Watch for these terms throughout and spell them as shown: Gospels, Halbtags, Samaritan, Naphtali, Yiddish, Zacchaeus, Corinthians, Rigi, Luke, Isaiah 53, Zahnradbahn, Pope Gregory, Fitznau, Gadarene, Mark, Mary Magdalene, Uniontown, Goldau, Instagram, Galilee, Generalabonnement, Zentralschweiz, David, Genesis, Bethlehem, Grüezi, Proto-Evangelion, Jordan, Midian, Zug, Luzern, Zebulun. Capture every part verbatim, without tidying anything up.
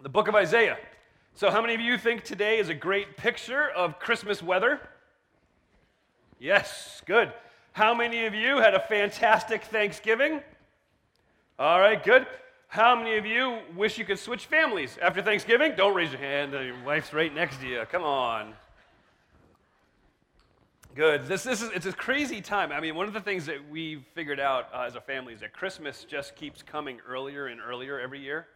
the book of Isaiah. So how many of you think today is a great picture of Christmas weather? Yes, good. How many of you had a fantastic Thanksgiving? All right, good. How many of you wish you could switch families after Thanksgiving? Don't raise your hand. Your wife's right next to you. Come on. Good. This this is it's a crazy time. I mean, one of the things that we've figured out uh, as a family is that Christmas just keeps coming earlier and earlier every year.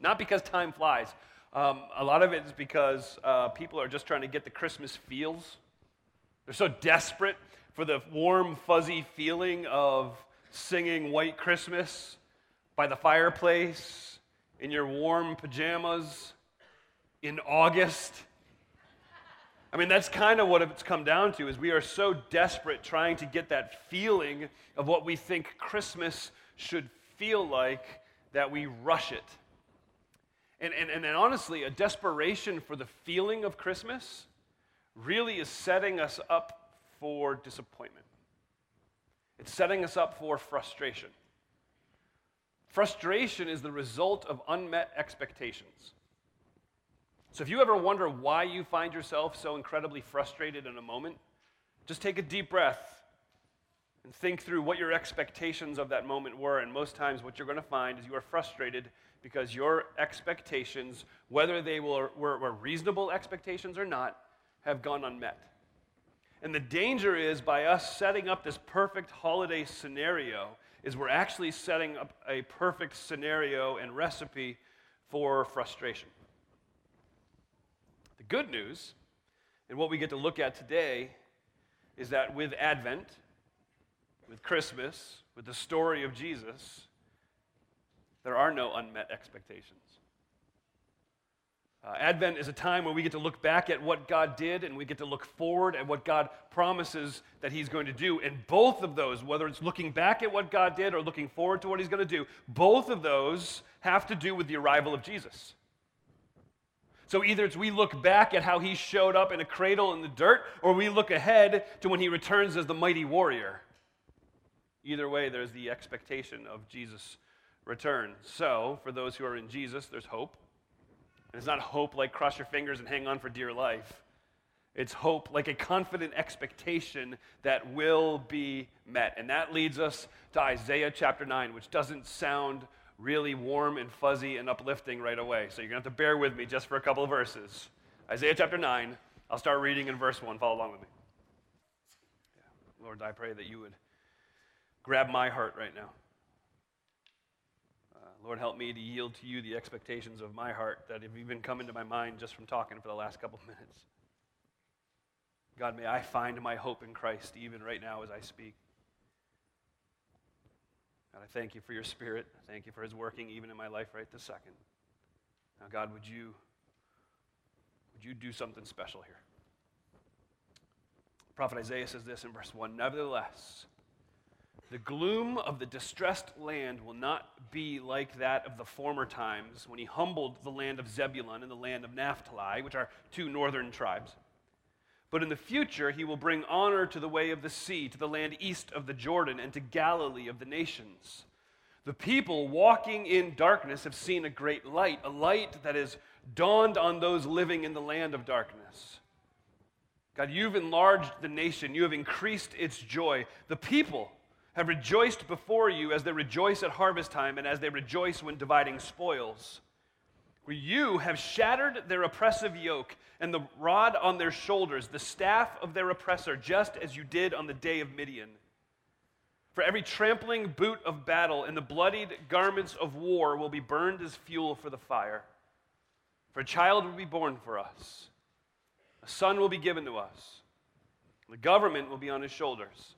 Not because time flies. Um, a lot of it is because uh, people are just trying to get the Christmas feels. They're so desperate for the warm, fuzzy feeling of singing White Christmas by the fireplace, in your warm pajamas, in August. I mean, that's kind of what it's come down to, is we are so desperate trying to get that feeling of what we think Christmas should feel like that we rush it. And and and honestly, a desperation for the feeling of Christmas really is setting us up for disappointment. It's setting us up for frustration. Frustration is the result of unmet expectations. So if you ever wonder why you find yourself so incredibly frustrated in a moment, just take a deep breath and think through what your expectations of that moment were. And most times what you're going to find is you are frustrated because your expectations, whether they were, were, were reasonable expectations or not, have gone unmet. And the danger is, by us setting up this perfect holiday scenario, is we're actually setting up a perfect scenario and recipe for frustration. The good news, and what we get to look at today, is that with Advent, with Christmas, with the story of Jesus, there are no unmet expectations. Uh, Advent is a time where we get to look back at what God did, and we get to look forward at what God promises that he's going to do. And both of those, whether it's looking back at what God did or looking forward to what he's going to do, both of those have to do with the arrival of Jesus. So either it's we look back at how he showed up in a cradle in the dirt, or we look ahead to when he returns as the mighty warrior. Either way, there's the expectation of Jesus' return. So for those who are in Jesus, there's hope. And it's not hope like cross your fingers and hang on for dear life. It's hope like a confident expectation that will be met. And that leads us to Isaiah chapter nine, which doesn't sound really warm and fuzzy and uplifting right away. So you're going to have to bear with me just for a couple of verses. Isaiah chapter nine, I'll start reading in verse one. Follow along with me. Yeah. Lord, I pray that you would grab my heart right now. Lord, help me to yield to you the expectations of my heart that have even come into my mind just from talking for the last couple of minutes. God, may I find my hope in Christ even right now as I speak. God, I thank you for your Spirit. I thank you for his working even in my life right this second. Now, God, would you, would you do something special here? The prophet Isaiah says this in verse one, "Nevertheless, the gloom of the distressed land will not be like that of the former times when he humbled the land of Zebulun and the land of Naphtali," which are two northern tribes. "But in the future he will bring honor to the way of the sea, to the land east of the Jordan, and to Galilee of the nations. The people walking in darkness have seen a great light, a light that has dawned on those living in the land of darkness." God, you've enlarged the nation. You have increased its joy. The people have rejoiced before you as they rejoice at harvest time and as they rejoice when dividing spoils. For you have shattered their oppressive yoke and the rod on their shoulders, the staff of their oppressor, just as you did on the day of Midian. For every trampling boot of battle and the bloodied garments of war will be burned as fuel for the fire. For a child will be born for us, a son will be given to us, the government will be on his shoulders.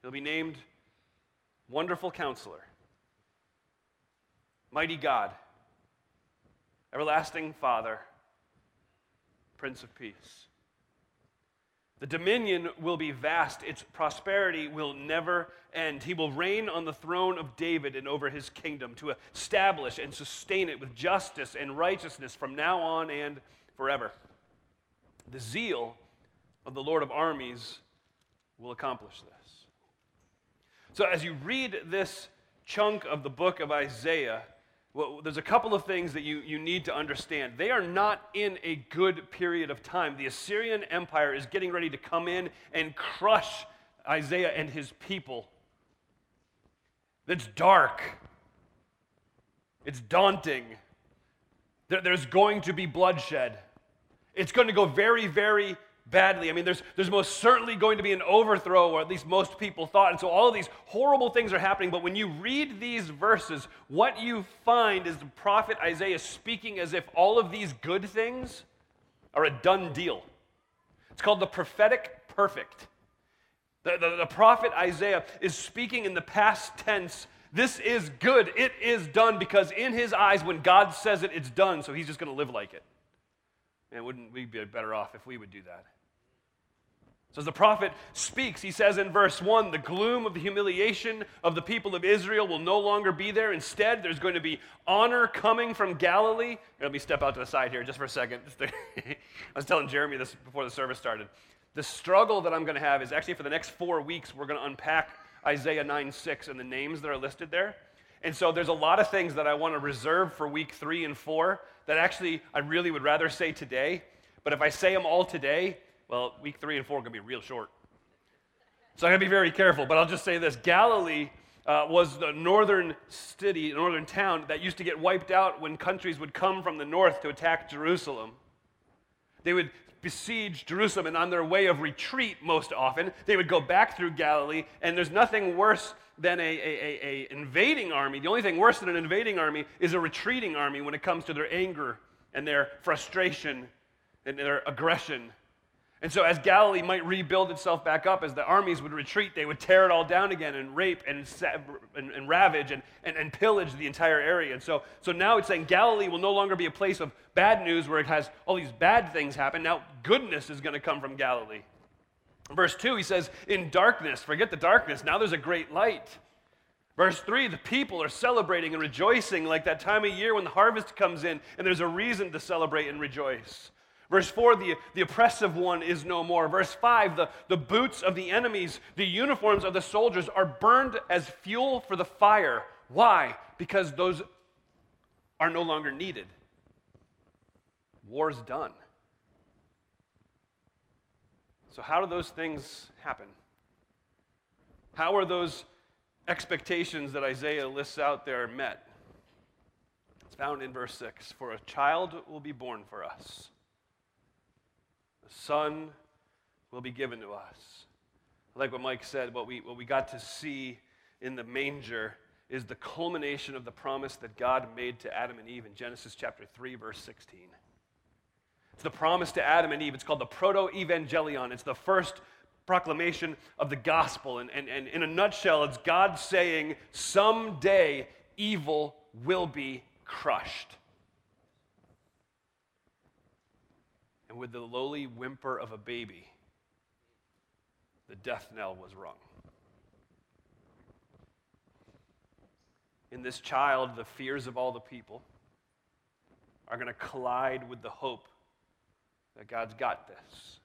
He'll be named Wonderful Counselor, Mighty God, Everlasting Father, Prince of Peace. The dominion will be vast. Its prosperity will never end. He will reign on the throne of David and over his kingdom to establish and sustain it with justice and righteousness from now on and forever. The zeal of the Lord of armies will accomplish this. So as you read this chunk of the book of Isaiah, well, there's a couple of things that you, you need to understand. They are not in a good period of time. The Assyrian Empire is getting ready to come in and crush Isaiah and his people. It's dark. It's daunting. There, there's going to be bloodshed. It's going to go very, very badly. I mean, there's there's most certainly going to be an overthrow, or at least most people thought. And so all of these horrible things are happening. But when you read these verses, what you find is the prophet Isaiah speaking as if all of these good things are a done deal. It's called the prophetic perfect. The, the, the prophet Isaiah is speaking in the past tense. This is good. It is done, because in his eyes, when God says it, it's done. So he's just going to live like it. And wouldn't we be better off if we would do that? So as the prophet speaks, he says in verse one, the gloom of the humiliation of the people of Israel will no longer be there. Instead, there's going to be honor coming from Galilee. Here, let me step out to the side here just for a second. I was telling Jeremy this before the service started. The struggle that I'm going to have is actually for the next four weeks, we're going to unpack Isaiah nine six and the names that are listed there. And so there's a lot of things that I want to reserve for week three and four that actually I really would rather say today. But if I say them all today, well, week three and four are going to be real short. So I'm going to be very careful. But I'll just say this. Galilee uh, was the northern city, northern town that used to get wiped out when countries would come from the north to attack Jerusalem. They would besiege Jerusalem, and on their way of retreat most often, they would go back through Galilee, and there's nothing worse than a, a, a, a invading army. The only thing worse than an invading army is a retreating army when it comes to their anger and their frustration and their aggression. And so as Galilee might rebuild itself back up, as the armies would retreat, they would tear it all down again and rape and and, and ravage and, and, and pillage the entire area. And so, so now it's saying Galilee will no longer be a place of bad news where it has all these bad things happen. Now goodness is going to come from Galilee. Verse two, he says, in darkness, forget the darkness, now there's a great light. Verse three, the people are celebrating and rejoicing like that time of year when the harvest comes in and there's a reason to celebrate and rejoice. Verse four, the, the oppressive one is no more. Verse five, the, the boots of the enemies, the uniforms of the soldiers are burned as fuel for the fire. Why? Because those are no longer needed. War's done. So how do those things happen? How are those expectations that Isaiah lists out there met? It's found in verse six. For a child will be born for us. The Son will be given to us. Like what Mike said, what we what we got to see in the manger is the culmination of the promise that God made to Adam and Eve in Genesis chapter three, verse sixteen. It's the promise to Adam and Eve. It's called the Proto-Evangelion. It's the first proclamation of the gospel. And, and, and in a nutshell, it's God saying, someday evil will be crushed. And with the lowly whimper of a baby, the death knell was rung. In this child, the fears of all the people are going to collide with the hope that God's got this.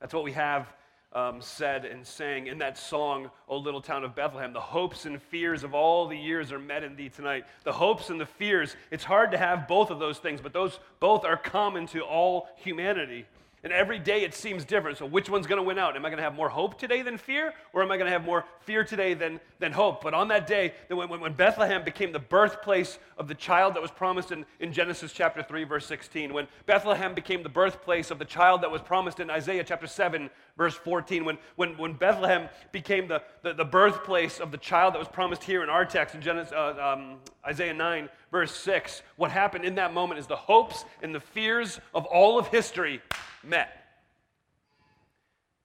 That's what we have um, said and sang in that song, O Little Town of Bethlehem. The hopes and fears of all the years are met in thee tonight. The hopes and the fears, it's hard to have both of those things, but those both are common to all humanity. And every day it seems different. So which one's going to win out? Am I going to have more hope today than fear? Or am I going to have more fear today than, than hope? But on that day, when, when Bethlehem became the birthplace of the child that was promised in, in Genesis chapter three, verse sixteen, when Bethlehem became the birthplace of the child that was promised in Isaiah chapter seven, verse fourteen, when, when, when Bethlehem became the, the, the birthplace of the child that was promised here in our text in Genesis, uh, um, Isaiah nine, verse six, what happened in that moment is the hopes and the fears of all of history met.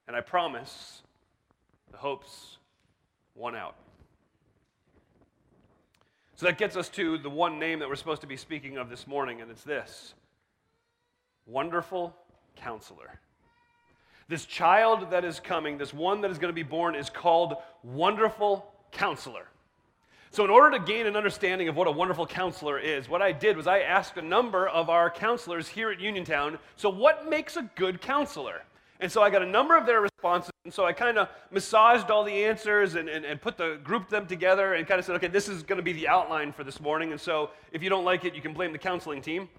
And I promise the hopes won out. So that gets us to the one name that we're supposed to be speaking of this morning, and it's this: Wonderful Counselor. This child that is coming, this one that is going to be born, is called Wonderful Counselor. So in order to gain an understanding of what a wonderful counselor is, what I did was I asked a number of our counselors here at Uniontown, so what makes a good counselor? And so I got a number of their responses, and so I kind of massaged all the answers and, and, and put the grouped them together and kind of said, okay, this is going to be the outline for this morning, and so if you don't like it, you can blame the counseling team.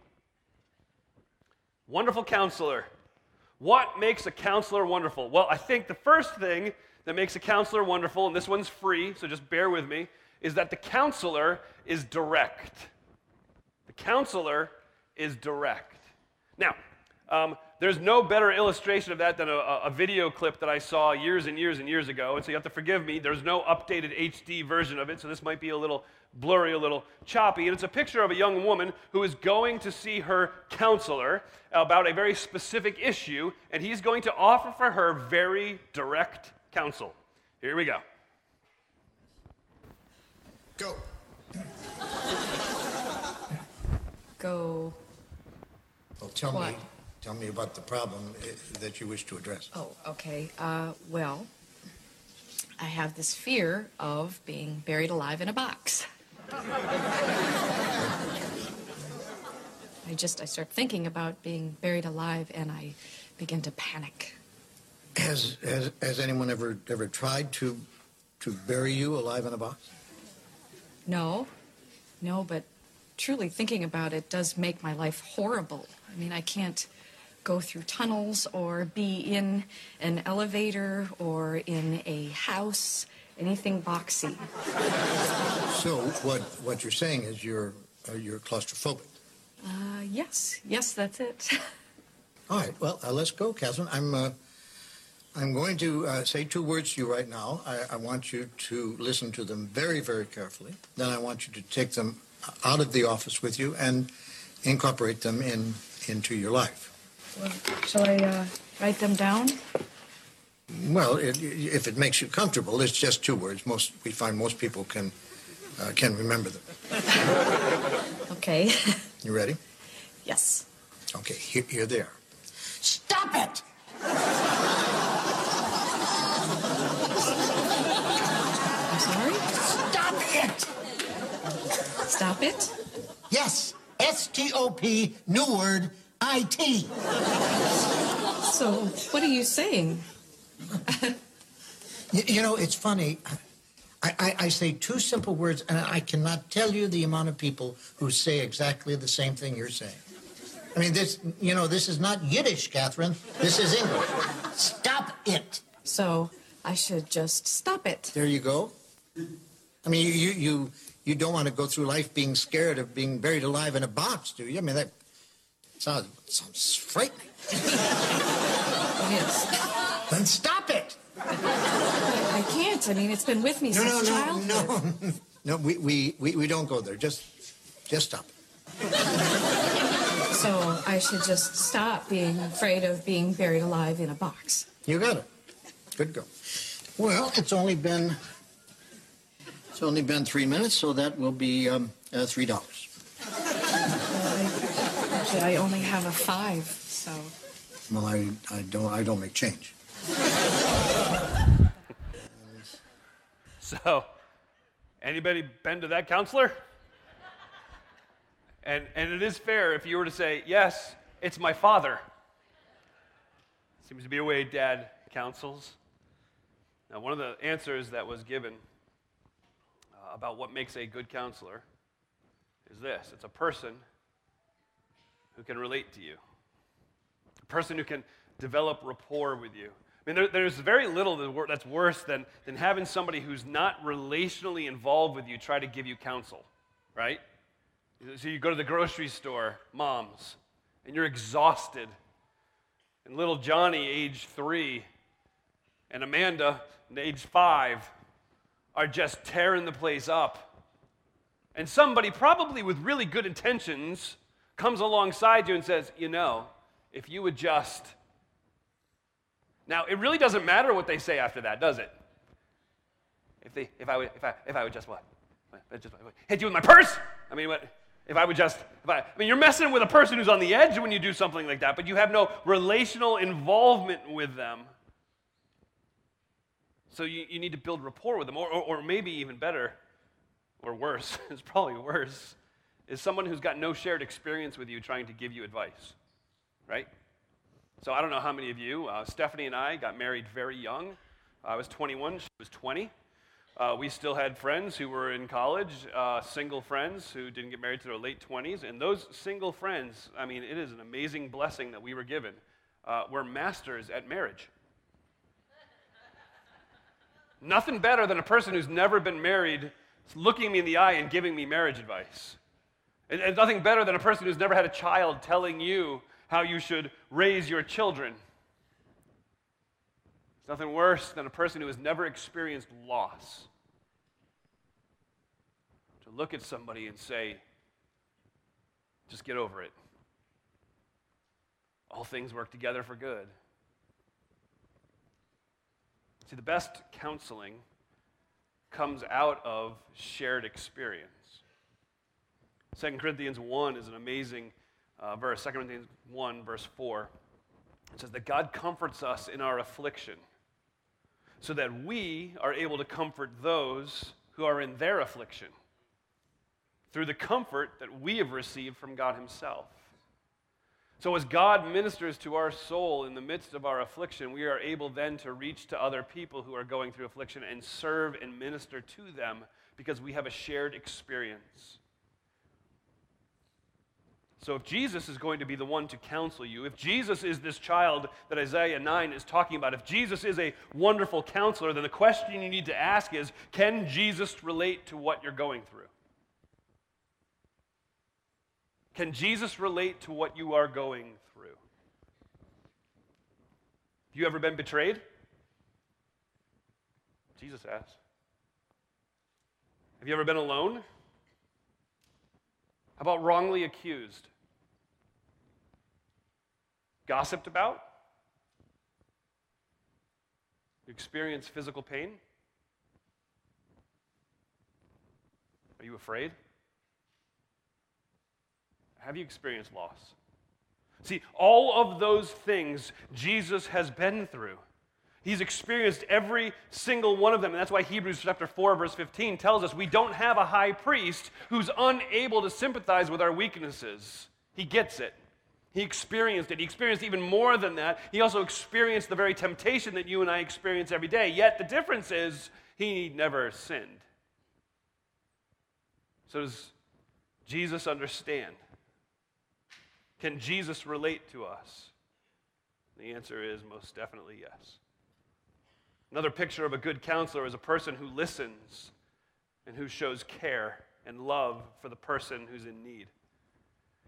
Wonderful counselor. What makes a counselor wonderful? Well, I think the first thing that makes a counselor wonderful, and this one's free, so just bear with me, is that the counselor is direct. The counselor is direct. Now, um, there's no better illustration of that than a, a video clip that I saw years and years and years ago, and so you have to forgive me. There's no updated H D version of it, so this might be a little blurry, a little choppy, and it's a picture of a young woman who is going to see her counselor about a very specific issue, and he's going to offer for her very direct counsel. Here we go. Go. Go. Well, tell what? me. Tell me about the problem that you wish to address. Oh, okay. Uh, well, I have this fear of being buried alive in a box. I just, I start thinking about being buried alive, and I begin to panic. Has has, has anyone ever, ever tried to, to bury you alive in a box? No. No, but truly thinking about it does make my life horrible. I mean, I can't go through tunnels or be in an elevator or in a house, anything boxy. So what what you're saying is you're uh, you're claustrophobic. Uh, yes, yes, that's it. All right, well, uh, let's go, Catherine. I'm uh, I'm going to uh, say two words to you right now. I, I want you to listen to them very, very carefully. Then I want you to take them out of the office with you and incorporate them in into your life. Well, shall I uh, write them down? Well, it, if it makes you comfortable, it's just two words. Most we find most people can uh, can remember them. Okay. You ready? Yes. Okay. Here, here they are. Stop it! I'm sorry. Stop it! Stop it? Yes. S T O P. New word. I T. So, what are you saying? you, you know, it's funny. I, I, I say two simple words, and I cannot tell you the amount of people who say exactly the same thing you're saying. I mean, this, you know, this is not Yiddish, Catherine. This is English. Stop it. So, I should just stop it. There you go. I mean, you, you, you, you don't want to go through life being scared of being buried alive in a box, do you? I mean, that... Sounds, sounds frightening. Yes. Then stop it. I can't. I mean, it's been with me no, since no, childhood. No, no, no, no. We, we, we, we don't go there. Just, just stop it. So I should just stop being afraid of being buried alive in a box. You got it. Good go. Well, it's only been, it's only been three minutes, so that will be um, uh, three dollars. I only have a five, so. Well, I, I don't I don't make change. So, anybody been to that counselor? And and it is fair if you were to say, yes, it's my father. Seems to be a way Dad counsels. Now, one of the answers that was given uh, about what makes a good counselor is this: it's a person who can relate to you, a person who can develop rapport with you. I mean, there, there's very little that's worse than, than having somebody who's not relationally involved with you try to give you counsel, right? So you go to the grocery store, moms, and you're exhausted. And little Johnny, age three, and Amanda, age five, are just tearing the place up. And somebody, probably with really good intentions, comes alongside you and says, you know, if you would just... Now, it really doesn't matter what they say after that, does it? If they, if I would, if I, if I would just what? Just what? Hit you with my purse? I mean, what? If I would just... If I, I mean, you're messing with a person who's on the edge when you do something like that, but you have no relational involvement with them. So you, you need to build rapport with them, or, or, or maybe even better, or worse, it's probably worse, is someone who's got no shared experience with you trying to give you advice, right? So I don't know how many of you, uh, Stephanie and I got married very young. I was twenty-one, she was twenty. Uh, we still had friends who were in college, uh, single friends who didn't get married to their late twenties. And those single friends, I mean, it is an amazing blessing that we were given. Uh, we're masters at marriage. Nothing better than a person who's never been married looking me in the eye and giving me marriage advice. And, and nothing better than a person who's never had a child telling you how you should raise your children. There's nothing worse than a person who has never experienced loss. To look at somebody and say, just get over it. All things work together for good. See, the best counseling comes out of shared experience. Second Corinthians one is an amazing Uh, verse, Second Corinthians one, verse four, it says that God comforts us in our affliction so that we are able to comfort those who are in their affliction through the comfort that we have received from God himself. So as God ministers to our soul in the midst of our affliction, we are able then to reach to other people who are going through affliction and serve and minister to them because we have a shared experience. So if Jesus is going to be the one to counsel you, if Jesus is this child that Isaiah nine is talking about, if Jesus is a wonderful counselor, then the question you need to ask is, can Jesus relate to what you're going through? Can Jesus relate to what you are going through? Have you ever been betrayed? Jesus asked. Have you ever been alone? How about wrongly accused? Gossiped about? You experience physical pain? Are you afraid? Have you experienced loss? See, all of those things Jesus has been through. He's experienced every single one of them, and that's why Hebrews chapter four, verse fifteen tells us we don't have a high priest who's unable to sympathize with our weaknesses. He gets it. He experienced it. He experienced even more than that. He also experienced the very temptation that you and I experience every day, yet the difference is he never sinned. So does Jesus understand? Can Jesus relate to us? The answer is most definitely yes. Another picture of a good counselor is a person who listens and who shows care and love for the person who's in need.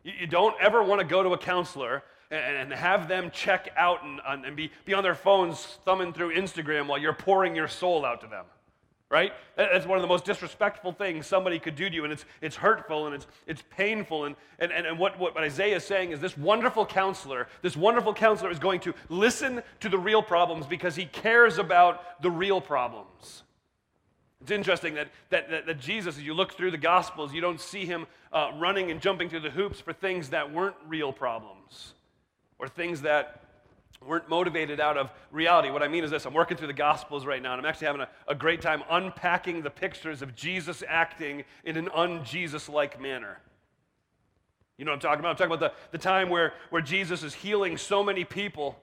You, you don't ever want to go to a counselor and, and have them check out and, and be, be on their phones thumbing through Instagram while you're pouring your soul out to them, right? That's one of the most disrespectful things somebody could do to you, and it's it's hurtful, and it's it's painful, and, and, and what, what Isaiah is saying is this wonderful counselor, this wonderful counselor is going to listen to the real problems because he cares about the real problems. It's interesting that, that, that, that Jesus, as you look through the Gospels, you don't see him uh, running and jumping through the hoops for things that weren't real problems or things that weren't motivated out of reality. What I mean is this. I'm working through the Gospels right now, and I'm actually having a, a great time unpacking the pictures of Jesus acting in an un-Jesus-like manner. You know what I'm talking about? I'm talking about the, the time where, where Jesus is healing so many people,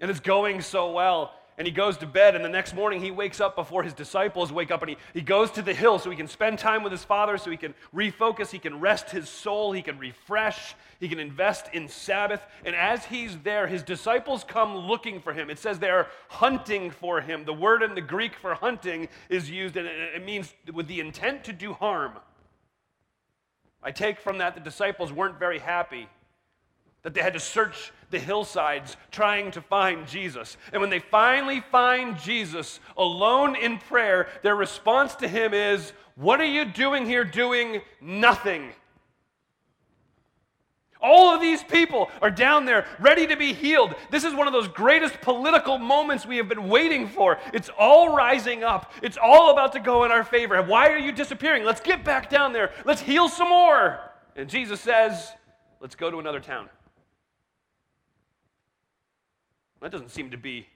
and it's going so well, and he goes to bed, and the next morning he wakes up before his disciples wake up, and he, he goes to the hill so he can spend time with his Father, so he can refocus, he can rest his soul, he can refresh, he can invest in Sabbath. And as he's there, his disciples come looking for him. It says they are hunting for him. The word in the Greek for hunting is used, and it means with the intent to do harm. I take from that the disciples weren't very happy that they had to search the hillsides trying to find Jesus. And when they finally find Jesus alone in prayer, their response to him is, "What are you doing here doing nothing? All of these people are down there ready to be healed. This is one of those greatest political moments we have been waiting for. It's all rising up. It's all about to go in our favor. Why are you disappearing? Let's get back down there. Let's heal some more." And Jesus says, "Let's go to another town." That doesn't seem to be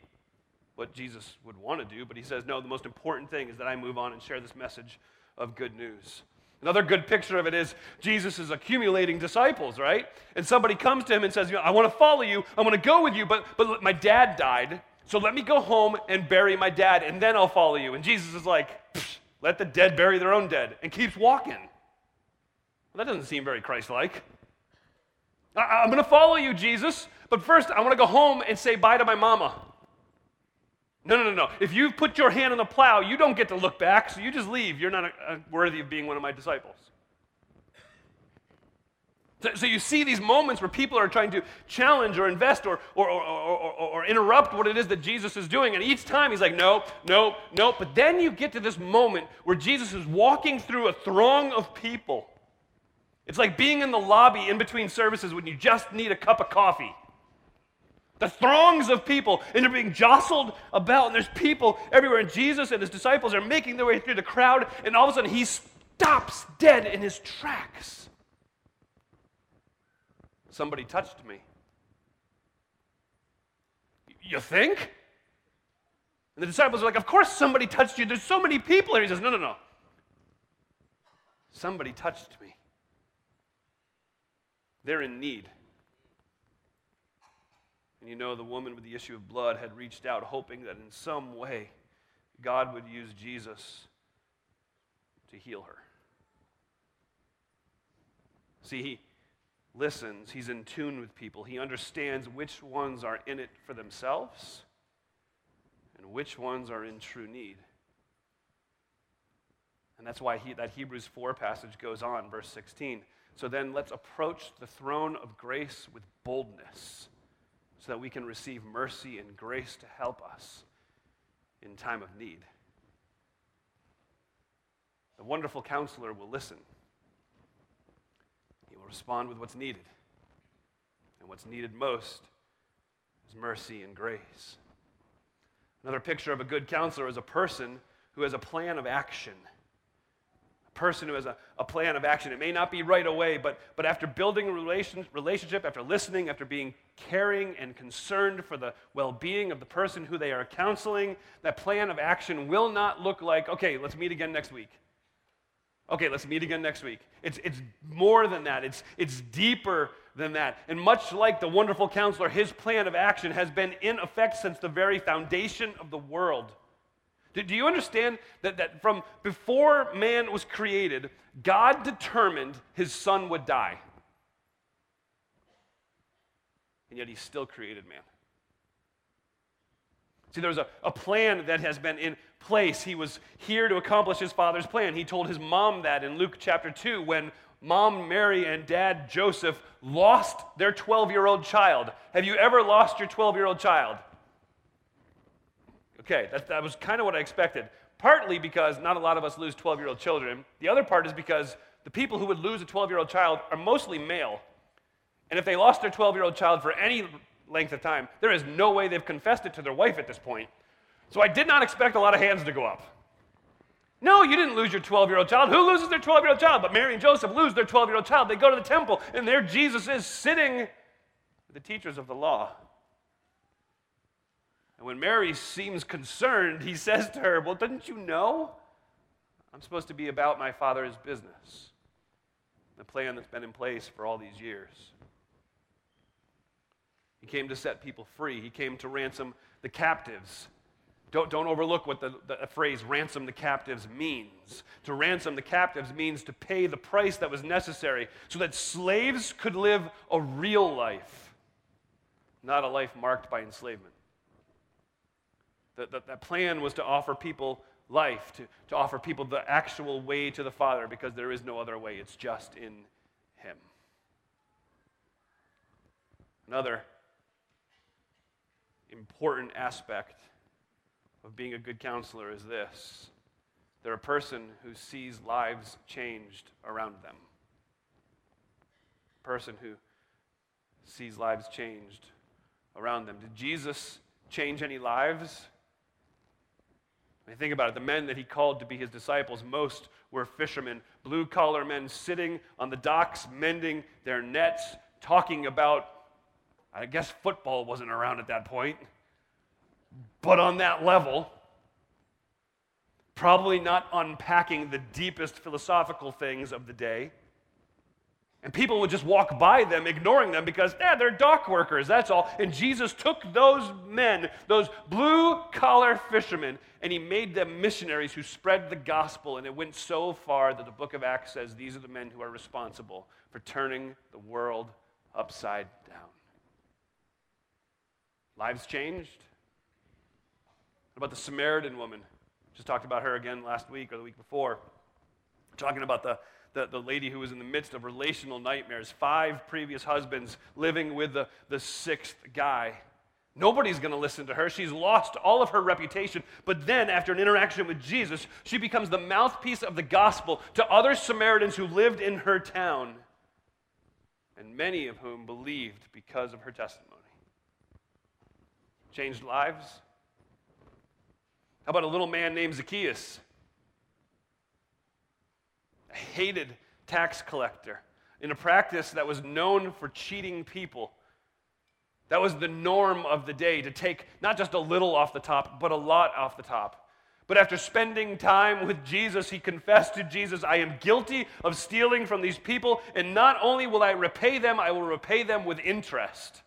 what Jesus would want to do, but he says, no, the most important thing is that I move on and share this message of good news. Another good picture of it is Jesus is accumulating disciples, right? And somebody comes to him and says, I want to follow you, I want to go with you, but, but my dad died, so let me go home and bury my dad, and then I'll follow you. And Jesus is like, let the dead bury their own dead, and keeps walking. Well, that doesn't seem very Christ-like. I, I'm going to follow you, Jesus, but first I want to go home and say bye to my mama. No, no, no, no. If you put your hand on the plow, you don't get to look back, so you just leave. You're not a, a worthy of being one of my disciples. So, so you see these moments where people are trying to challenge or invest or, or, or, or, or, or interrupt what it is that Jesus is doing, and each time he's like, no, no, no. But then you get to this moment where Jesus is walking through a throng of people. It's like being in the lobby in between services when you just need a cup of coffee. The throngs of people, and they're being jostled about, and there's people everywhere, and Jesus and his disciples are making their way through the crowd, and all of a sudden he stops dead in his tracks. Somebody touched me. You think? And the disciples are like, of course somebody touched you. There's so many people here. He says, no, no, no. Somebody touched me. They're in need. And you know, the woman with the issue of blood had reached out, hoping that in some way God would use Jesus to heal her. See, he listens. He's in tune with people. He understands which ones are in it for themselves and which ones are in true need. And that's why he, that Hebrews four passage goes on, verse sixteen. So then let's approach the throne of grace with boldness, so that we can receive mercy and grace to help us in time of need. The wonderful counselor will listen. He will respond with what's needed. And what's needed most is mercy and grace. Another picture of a good counselor is a person who has a plan of action. person who has a, a plan of action. It may not be right away, but, but after building a relation, relationship, after listening, after being caring and concerned for the well-being of the person who they are counseling, that plan of action will not look like, okay, let's meet again next week. Okay, let's meet again next week. It's, it's more than that. It's, it's deeper than that. And much like the wonderful counselor, his plan of action has been in effect since the very foundation of the world. Do you understand that, that from before man was created, God determined his son would die? And yet he still created man. See, there's a, a plan that has been in place. He was here to accomplish his father's plan. He told his mom that in Luke chapter two when Mom Mary and Dad Joseph lost their twelve-year-old child. Have you ever lost your twelve-year-old child? Okay, that, that was kind of what I expected. Partly because not a lot of us lose twelve-year-old children. The other part is because the people who would lose a twelve-year-old child are mostly male. And if they lost their twelve-year-old child for any length of time, there is no way they've confessed it to their wife at this point. So I did not expect a lot of hands to go up. No, you didn't lose your twelve-year-old child. Who loses their twelve-year-old child? But Mary and Joseph lose their twelve-year-old child. They go to the temple, and there Jesus is sitting with the teachers of the law. And when Mary seems concerned, he says to her, well, didn't you know? I'm supposed to be about my father's business, the plan that's been in place for all these years. He came to set people free. He came to ransom the captives. Don't, don't overlook what the, the phrase ransom the captives means. To ransom the captives means to pay the price that was necessary so that slaves could live a real life, not a life marked by enslavement. That, that, that plan was to offer people life, to, to offer people the actual way to the Father, because there is no other way. It's just in Him. Another important aspect of being a good counselor is this. They're a person who sees lives changed around them. A person who sees lives changed around them. Did Jesus change any lives? I mean, think about it. The men that he called to be his disciples, most were fishermen, blue-collar men sitting on the docks, mending their nets, talking about, I guess football wasn't around at that point, but on that level. probably not unpacking the deepest philosophical things of the day. And people would just walk by them, ignoring them, because eh, they're dock workers, that's all. And Jesus took those men, those blue-collar fishermen, and he made them missionaries who spread the gospel. And it went so far that the book of Acts says these are the men who are responsible for turning the world upside down. Lives changed. What about the Samaritan woman? Just talked about her again last week or the week before. Talking about the The, the lady who was in the midst of relational nightmares, five previous husbands, living with the, the sixth guy. Nobody's going to listen to her. She's lost all of her reputation. But then, after an interaction with Jesus, she becomes the mouthpiece of the gospel to other Samaritans who lived in her town, and many of whom believed because of her testimony. Changed lives. How about a little man named Zacchaeus? A hated tax collector in a practice that was known for cheating people. That was the norm of the day, to take not just a little off the top, but a lot off the top. But after spending time with Jesus, he confessed to Jesus, I am guilty of stealing from these people, and not only will I repay them, I will repay them with interest.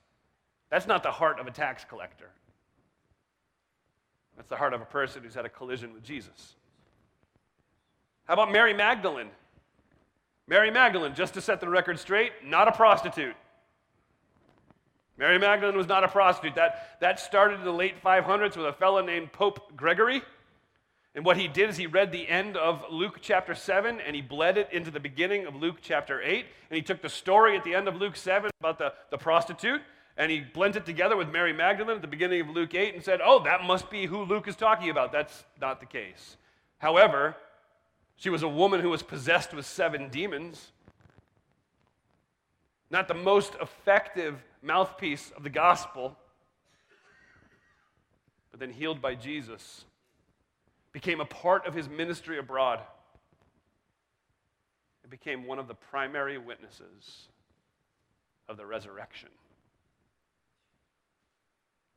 That's not the heart of a tax collector. That's the heart of a person who's had a collision with Jesus. How about Mary Magdalene? Mary Magdalene, just to set the record straight, not a prostitute. Mary Magdalene was not a prostitute. That, that started in the late five hundreds with a fellow named Pope Gregory. And what he did is he read the end of Luke chapter seven, and he bled it into the beginning of Luke chapter eight. And he took the story at the end of Luke seven about the, the prostitute, and he blended it together with Mary Magdalene at the beginning of Luke eight and said, oh, that must be who Luke is talking about. That's not the case. However, she was a woman who was possessed with seven demons. Not the most effective mouthpiece of the gospel, but then healed by Jesus. Became a part of his ministry abroad. And became one of the primary witnesses of the resurrection.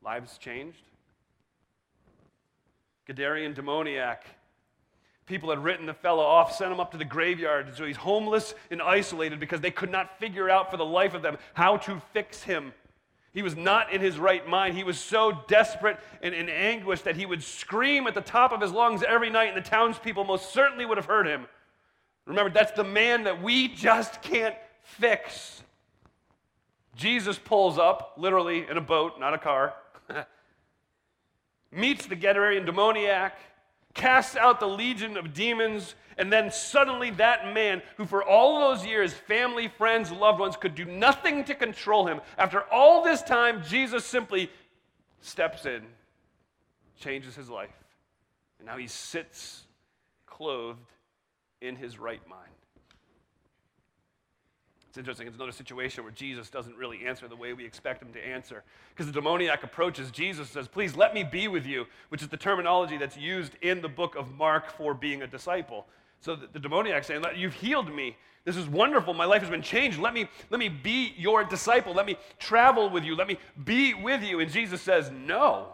Lives changed. Gadarene demoniac. People had written the fellow off, sent him up to the graveyard, so he's homeless and isolated because they could not figure out for the life of them how to fix him. He was not in his right mind. He was so desperate and in anguish that he would scream at the top of his lungs every night, and the townspeople most certainly would have heard him. Remember, that's the man that we just can't fix. Jesus pulls up, literally, in a boat, not a car, meets the Gadarene demoniac, casts out the legion of demons, and then suddenly that man, who for all those years, family, friends, loved ones, could do nothing to control him. After all this time, Jesus simply steps in, changes his life, and now he sits clothed in his right mind. It's interesting, it's another situation where Jesus doesn't really answer the way we expect him to answer. Because the demoniac approaches Jesus and says, please let me be with you, which is the terminology that's used in the book of Mark for being a disciple. So the, the demoniac saying, you've healed me. This is wonderful. My life has been changed. Let me, let me be your disciple. Let me travel with you. Let me be with you. And Jesus says, no.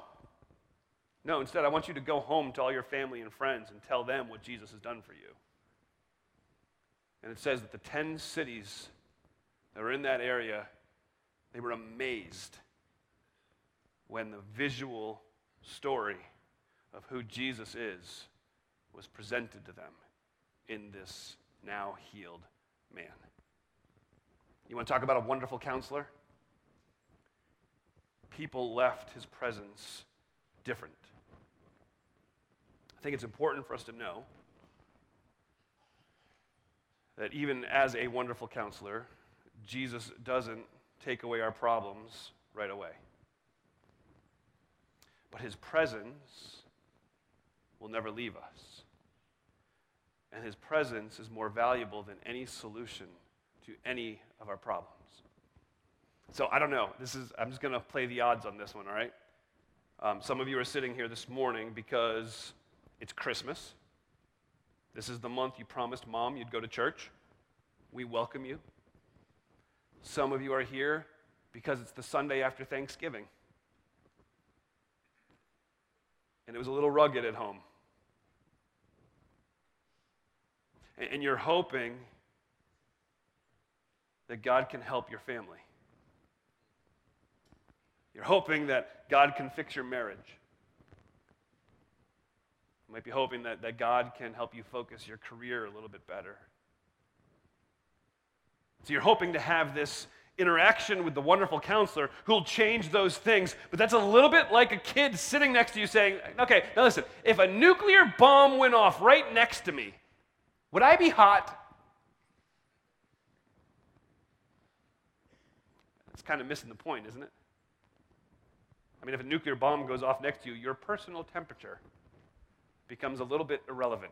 No, instead I want you to go home to all your family and friends and tell them what Jesus has done for you. And it says that the ten cities they were in that area, they were amazed when the visual story of who Jesus is was presented to them in this now healed man. You want to talk about a wonderful counselor? People left his presence different. I think it's important for us to know that even as a wonderful counselor, Jesus doesn't take away our problems right away. But his presence will never leave us. And his presence is more valuable than any solution to any of our problems. So I don't know. This is I'm just going to play the odds on this one, all right? Um, some of you are sitting here this morning because it's Christmas. This is the month you promised Mom you'd go to church. We welcome you. Some of you are here because it's the Sunday after Thanksgiving. And it was a little rugged at home. and you're hoping that God can help your family. You're hoping that God can fix your marriage. You might be hoping that, that God can help you focus your career a little bit better. So you're hoping to have this interaction with the wonderful counselor who'll change those things, but that's a little bit like a kid sitting next to you saying, okay, now listen, if a nuclear bomb went off right next to me, would I be hot? It's kind of missing the point, isn't it? I mean, if a nuclear bomb goes off next to you, your personal temperature becomes a little bit irrelevant.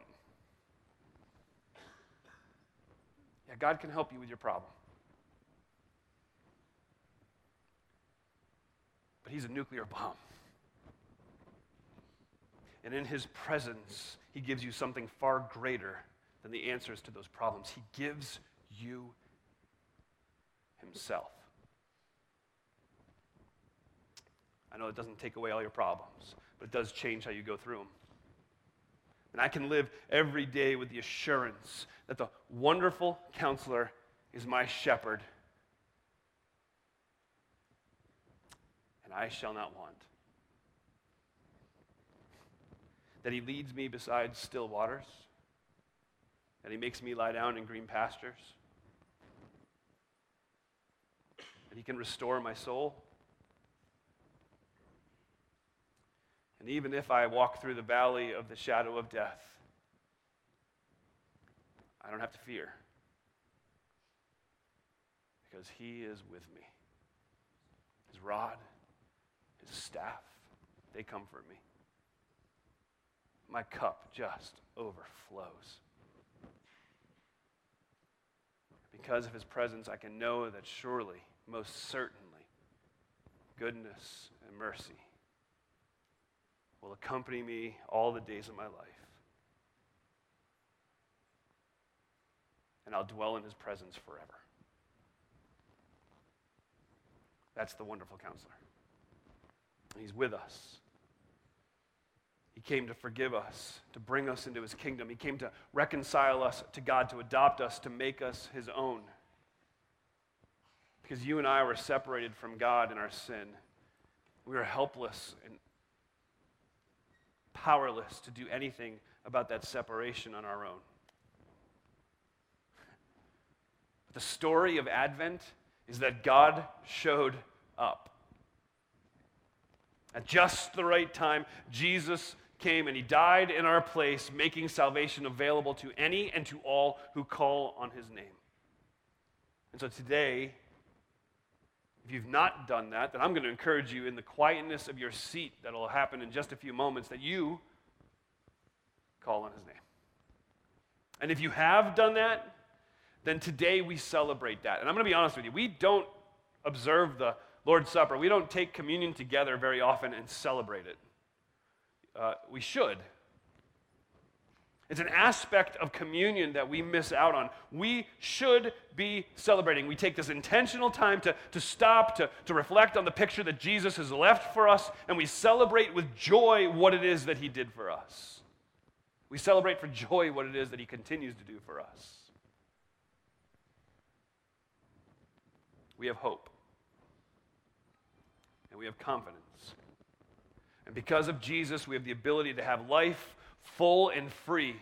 Yeah, God can help you with your problem. But he's a nuclear bomb. And in his presence, he gives you something far greater than the answers to those problems. He gives you himself. I know it doesn't take away all your problems, but it does change how you go through them. And I can live every day with the assurance that the wonderful counselor is my shepherd, and I shall not want. That he leads me beside still waters, that he makes me lie down in green pastures, that he can restore my soul. And even if I walk through the valley of the shadow of death, I don't have to fear, because he is with me. His rod, his staff, they comfort me. My cup just overflows. Because of his presence, I can know that surely, most certainly, goodness and mercy will accompany me all the days of my life. And I'll dwell in his presence forever. That's the wonderful counselor. He's with us. He came to forgive us, to bring us into his kingdom. He came to reconcile us to God, to adopt us, to make us his own. Because you and I were separated from God in our sin. We were helpless and powerless to do anything about that separation on our own. But the story of Advent is that God showed up. At just the right time, Jesus came and he died in our place, making salvation available to any and to all who call on his name. And so today, if you've not done that, then I'm going to encourage you in the quietness of your seat that will happen in just a few moments that you call on his name. And if you have done that, then today we celebrate that. And I'm going to be honest with you, we don't observe the Lord's Supper. We don't take communion together very often and celebrate it. Uh, we should. It's an aspect of communion that we miss out on. We should be celebrating. We take this intentional time to, to stop, to, to reflect on the picture that Jesus has left for us, and we celebrate with joy what it is that he did for us. We celebrate for joy what it is that he continues to do for us. We have hope. And we have confidence. And because of Jesus, we have the ability to have life full and free,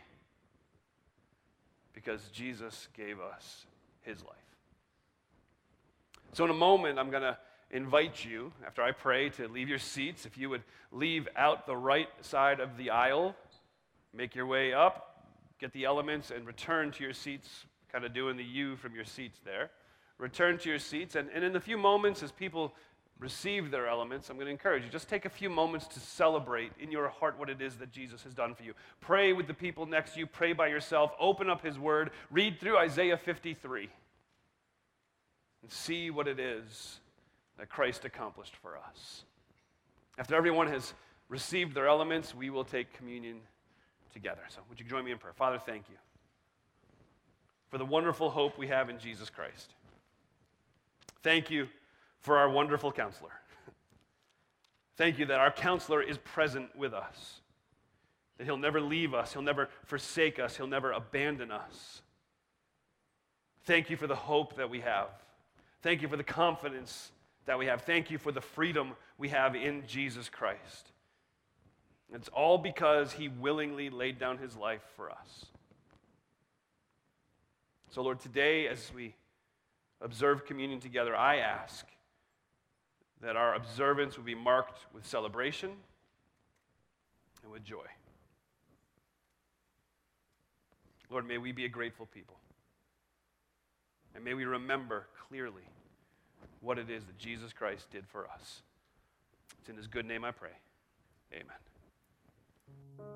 because Jesus gave us his life. So in a moment, I'm going to invite you, after I pray, to leave your seats. If you would leave out the right side of the aisle, make your way up, get the elements, and return to your seats, kind of doing the U from your seats there. Return to your seats, and, and in the few moments as people receive their elements, I'm going to encourage you, just take a few moments to celebrate in your heart what it is that Jesus has done for you. Pray with the people next to you. Pray by yourself. Open up his word. Read through Isaiah fifty-three and see what it is that Christ accomplished for us. After everyone has received their elements, we will take communion together. So would you join me in prayer? Father, thank you for the wonderful hope we have in Jesus Christ. Thank you for our wonderful counselor. Thank you that our counselor is present with us. That he'll never leave us, he'll never forsake us, he'll never abandon us. Thank you for the hope that we have. Thank you for the confidence that we have. Thank you for the freedom we have in Jesus Christ. It's all because he willingly laid down his life for us. So Lord, today as we observe communion together, I ask that our observance will be marked with celebration and with joy. Lord, may we be a grateful people. And may we remember clearly what it is that Jesus Christ did for us. It's in his good name I pray. Amen.